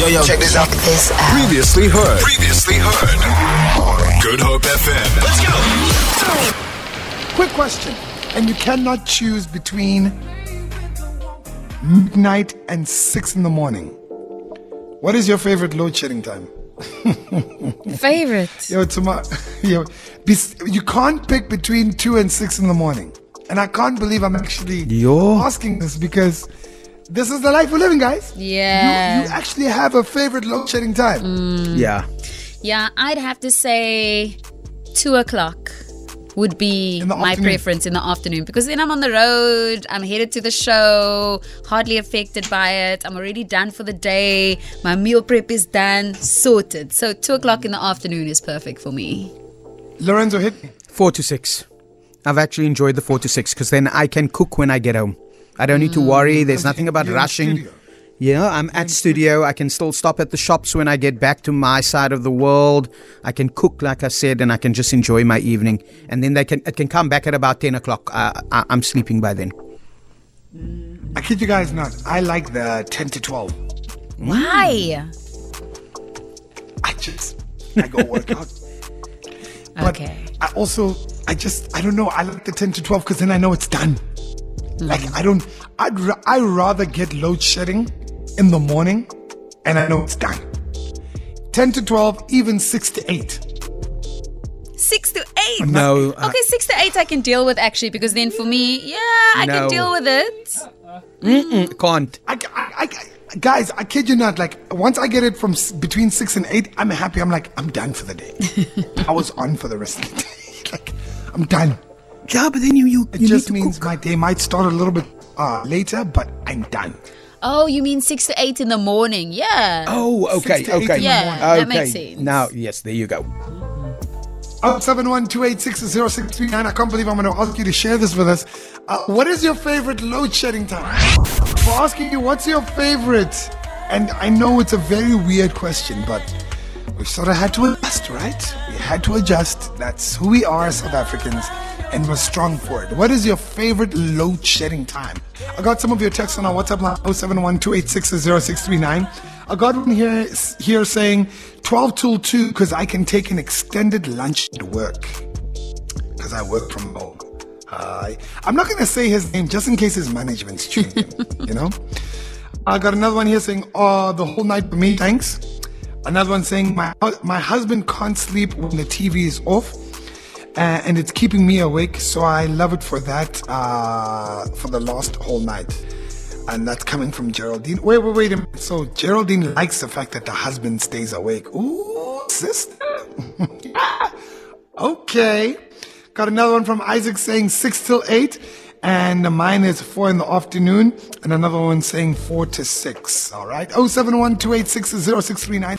Yo, check this out. Previously heard. Good Hope FM. Let's go. Quick question. And you cannot choose between midnight and 6 in the morning. What is your favorite load shedding time? Favorite? You can't pick between 2 and 6 in the morning. And I can't believe I'm actually asking this, because this is the life we're living, guys. Yeah. You actually have a favorite load shedding time. Yeah. Yeah, I'd have to say 2 o'clock would be my preference in the afternoon, because then I'm on the road, I'm headed to the show, hardly affected by it. I'm already done for the day. My meal prep is done, sorted. So 2 o'clock in the afternoon is perfect for me. Lorenzo, hit me. 4 to 6. I've actually enjoyed the 4 to 6 because then I can cook when I get home. I don't need to worry. There's nothing about rushing. Yeah, I'm at studio. I can still stop at the shops when I get back to my side of the world. I can cook, like I said, and I can just enjoy my evening. And then it can come back at about 10 o'clock. I'm sleeping by then. I kid you guys not. I like the 10 to 12. Why? I go work out. But okay. I don't know. I like the 10 to 12 because then I know it's done. Like, I'd rather get load shedding in the morning and I know it's done. 10 to 12, even 6 to 8. 6 to 8? No. Okay, 6 to 8 I can deal with actually, because then for me, I can deal with it. Can't. Guys, I kid you not, like, once I get it from between 6 and 8, I'm happy. I'm like, I'm done for the day. I was on for the rest of the day. Like, I'm done. Yeah, but then you just means cook. My day might start a little bit later, but I'm done. Oh, you mean 6 to 8 in the morning? Yeah. Oh, okay. Okay. Yeah, that makes sense. Now, yes, there you go. 071-286-0639. I can't believe I'm going to ask you to share this with us. What is your favorite load shedding time? We're asking you, what's your favorite? And I know it's a very weird question, but we sort of had to adjust, right? We had to adjust. That's who we are, South Africans. And we're strong for it. What is your favorite load shedding time? I got some of your texts on our WhatsApp line, 071-286-0639. I got one here saying 12 till 2 because I can take an extended lunch at work because I work from home. I'm not going to say his name just in case his management's tuning in, you know? I got another one here saying, the whole night for me, thanks. Another one saying, my husband can't sleep when the TV is off. And it's keeping me awake, so I love it for that, for the last whole night. And that's coming from Geraldine. Wait a minute. So Geraldine likes the fact that the husband stays awake. Ooh, sister. Okay. Got another one from Isaac saying 6 till 8. And mine is 4 in the afternoon. And another one saying 4 to 6. All right. 071-286-0639.